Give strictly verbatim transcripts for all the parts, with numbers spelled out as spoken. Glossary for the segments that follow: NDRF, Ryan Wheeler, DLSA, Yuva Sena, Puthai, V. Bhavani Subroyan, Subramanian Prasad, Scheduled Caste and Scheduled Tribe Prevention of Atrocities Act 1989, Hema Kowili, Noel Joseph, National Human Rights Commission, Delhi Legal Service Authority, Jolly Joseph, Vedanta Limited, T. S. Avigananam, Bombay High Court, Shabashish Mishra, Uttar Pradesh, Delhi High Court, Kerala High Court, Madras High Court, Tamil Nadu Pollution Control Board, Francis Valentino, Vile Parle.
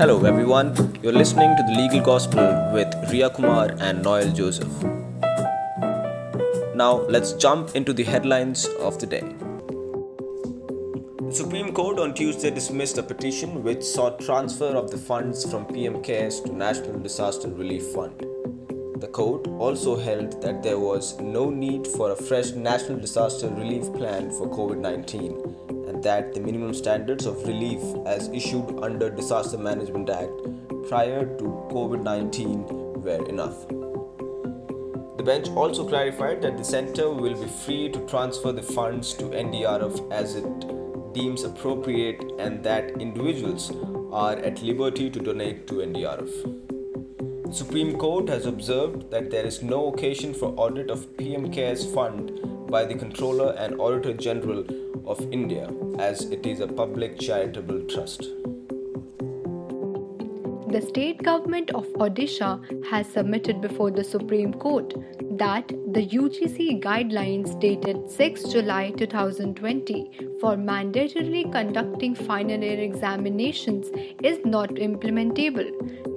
Hello everyone, you're listening to The Legal Gospel with Riya Kumar and Noel Joseph. Now let's jump into the headlines of the day. The Supreme Court on Tuesday dismissed a petition which sought transfer of the funds from P M K S to National Disaster Relief Fund. The court also held that there was no need for a fresh National Disaster Relief Plan for covid nineteen. That the minimum standards of relief as issued under Disaster Management Act prior to covid nineteen were enough. The bench also clarified that the centre will be free to transfer the funds to N D R F as it deems appropriate and that individuals are at liberty to donate to N D R F. The Supreme Court has observed that there is no occasion for audit of P M K S fund by the Comptroller and Auditor General of India, as it is a public charitable trust. The state government of Odisha has submitted before the Supreme Court that the U G C guidelines dated the sixth of July twenty twenty for mandatorily conducting final year examinations is not implementable,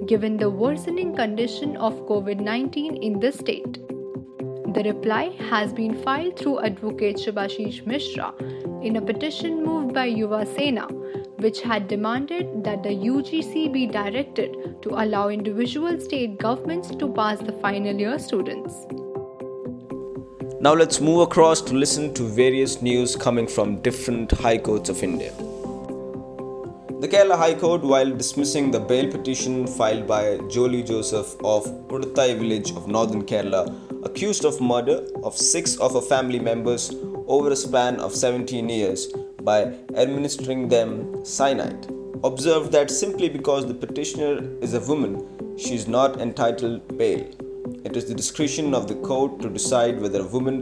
given the worsening condition of covid nineteen in the state. The reply has been filed through Advocate Shabashish Mishra in a petition moved by Yuva Sena, which had demanded that the U G C be directed to allow individual state governments to pass the final year students. Now let's move across to listen to various news coming from different high courts of India. The Kerala High Court, while dismissing the bail petition filed by Jolly Joseph of Puthai village of northern Kerala, accused of murder of six of her family members over a span of seventeen years by administering them cyanide, observed that simply because the petitioner is a woman, she is not entitled bail. It is the discretion of the court to decide whether a woman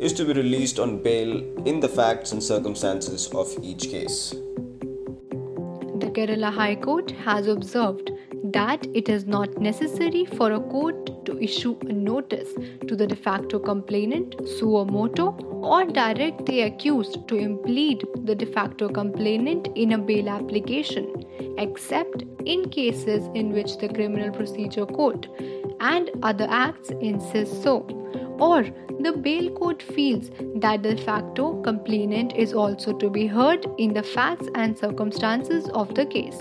is to be released on bail in the facts and circumstances of each case. The Kerala High Court has observed that it is not necessary for a court to issue a notice to the de facto complainant suo motu or direct the accused to implead the de facto complainant in a bail application, except in cases in which the Criminal Procedure Code and other acts insist so, or the bail court feels that the de facto complainant is also to be heard in the facts and circumstances of the case.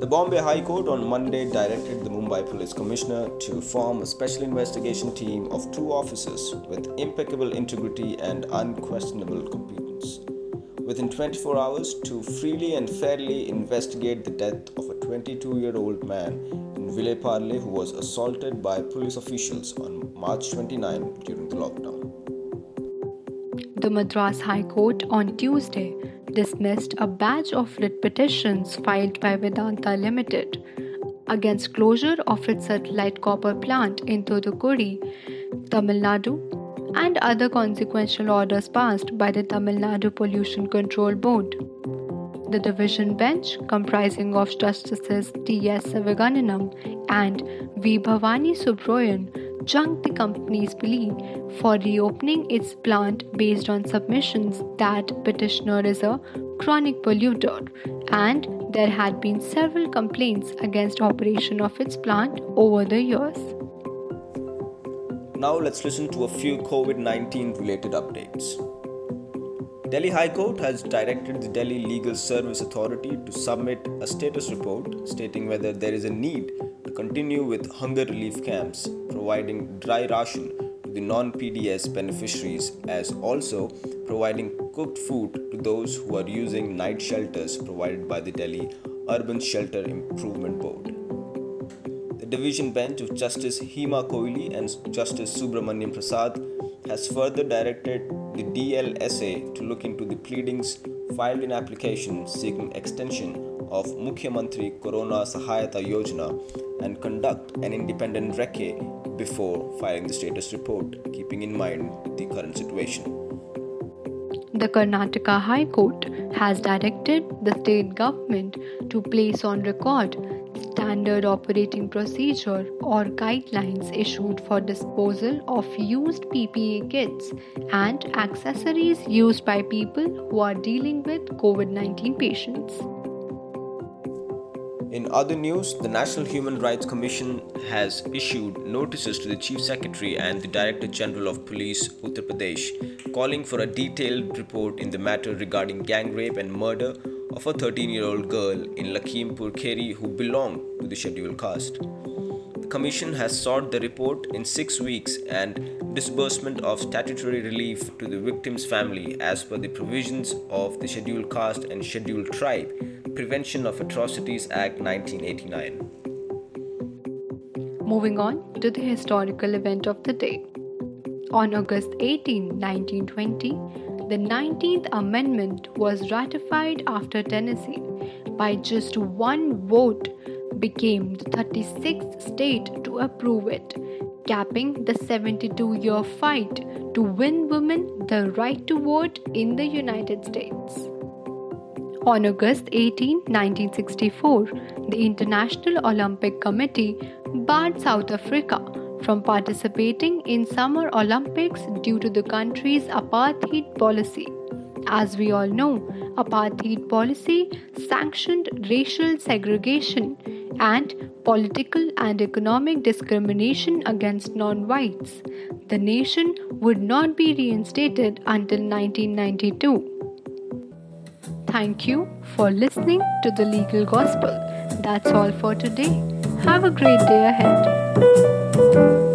The Bombay High Court on Monday directed the Mumbai Police Commissioner to form a special investigation team of two officers with impeccable integrity and unquestionable competence, within twenty-four hours to freely and fairly investigate the death of a twenty-two-year-old man in Vile Parle who was assaulted by police officials on March twenty-ninth during the lockdown. The Madras High Court on Tuesday dismissed a batch of writ petitions filed by Vedanta Limited against closure of its satellite copper plant in Thoothukudi, Tamil Nadu, and other consequential orders passed by the Tamil Nadu Pollution Control Board. The division bench, comprising of Justices T. S. Avigananam and V. Bhavani Subroyan, junked the company's plea for reopening its plant based on submissions that petitioner is a chronic polluter and there had been several complaints against operation of its plant over the years. Now let's listen to a few covid nineteen related updates. Delhi High Court has directed the Delhi Legal Service Authority to submit a status report stating whether there is a need to continue with hunger relief camps providing dry ration to the non-P D S beneficiaries, as also providing cooked food to those who are using night shelters provided by the Delhi Urban Shelter Improvement Board. The Division Bench of Justice Hema Kowili and Justice Subramanian Prasad has further directed the D L S A to look into the pleadings filed in applications seeking extension of Mukhyamantri Corona Sahayata Yojana and conduct an independent recce before filing the status report, keeping in mind the current situation. The Karnataka High Court has directed the state government to place on record standard operating procedure or guidelines issued for disposal of used P P E kits and accessories used by people who are dealing with covid nineteen patients. In other news, the National Human Rights Commission has issued notices to the Chief Secretary and the Director General of Police, Uttar Pradesh, calling for a detailed report in the matter regarding gang rape and murder of a thirteen-year-old girl in Lakhimpur Kheri who belonged to the scheduled caste. The Commission has sought the report in six weeks and disbursement of statutory relief to the victim's family as per the provisions of the Scheduled Caste and Scheduled Tribe Prevention of Atrocities Act nineteen eighty-nine. Moving on to the historical event of the day. On August eighteenth, nineteen twenty, the nineteenth Amendment was ratified after Tennessee, by just one vote, became the thirty-sixth state to approve it, capping the seventy-two-year fight to win women the right to vote in the United States. On August eighteenth, nineteen sixty-four, the International Olympic Committee barred South Africa from participating in Summer Olympics due to the country's apartheid policy. As we all know, apartheid policy sanctioned racial segregation and political and economic discrimination against non-whites. The nation would not be reinstated until nineteen ninety-two. Thank you for listening to The Legal Gospel. That's all for today. Have a great day ahead.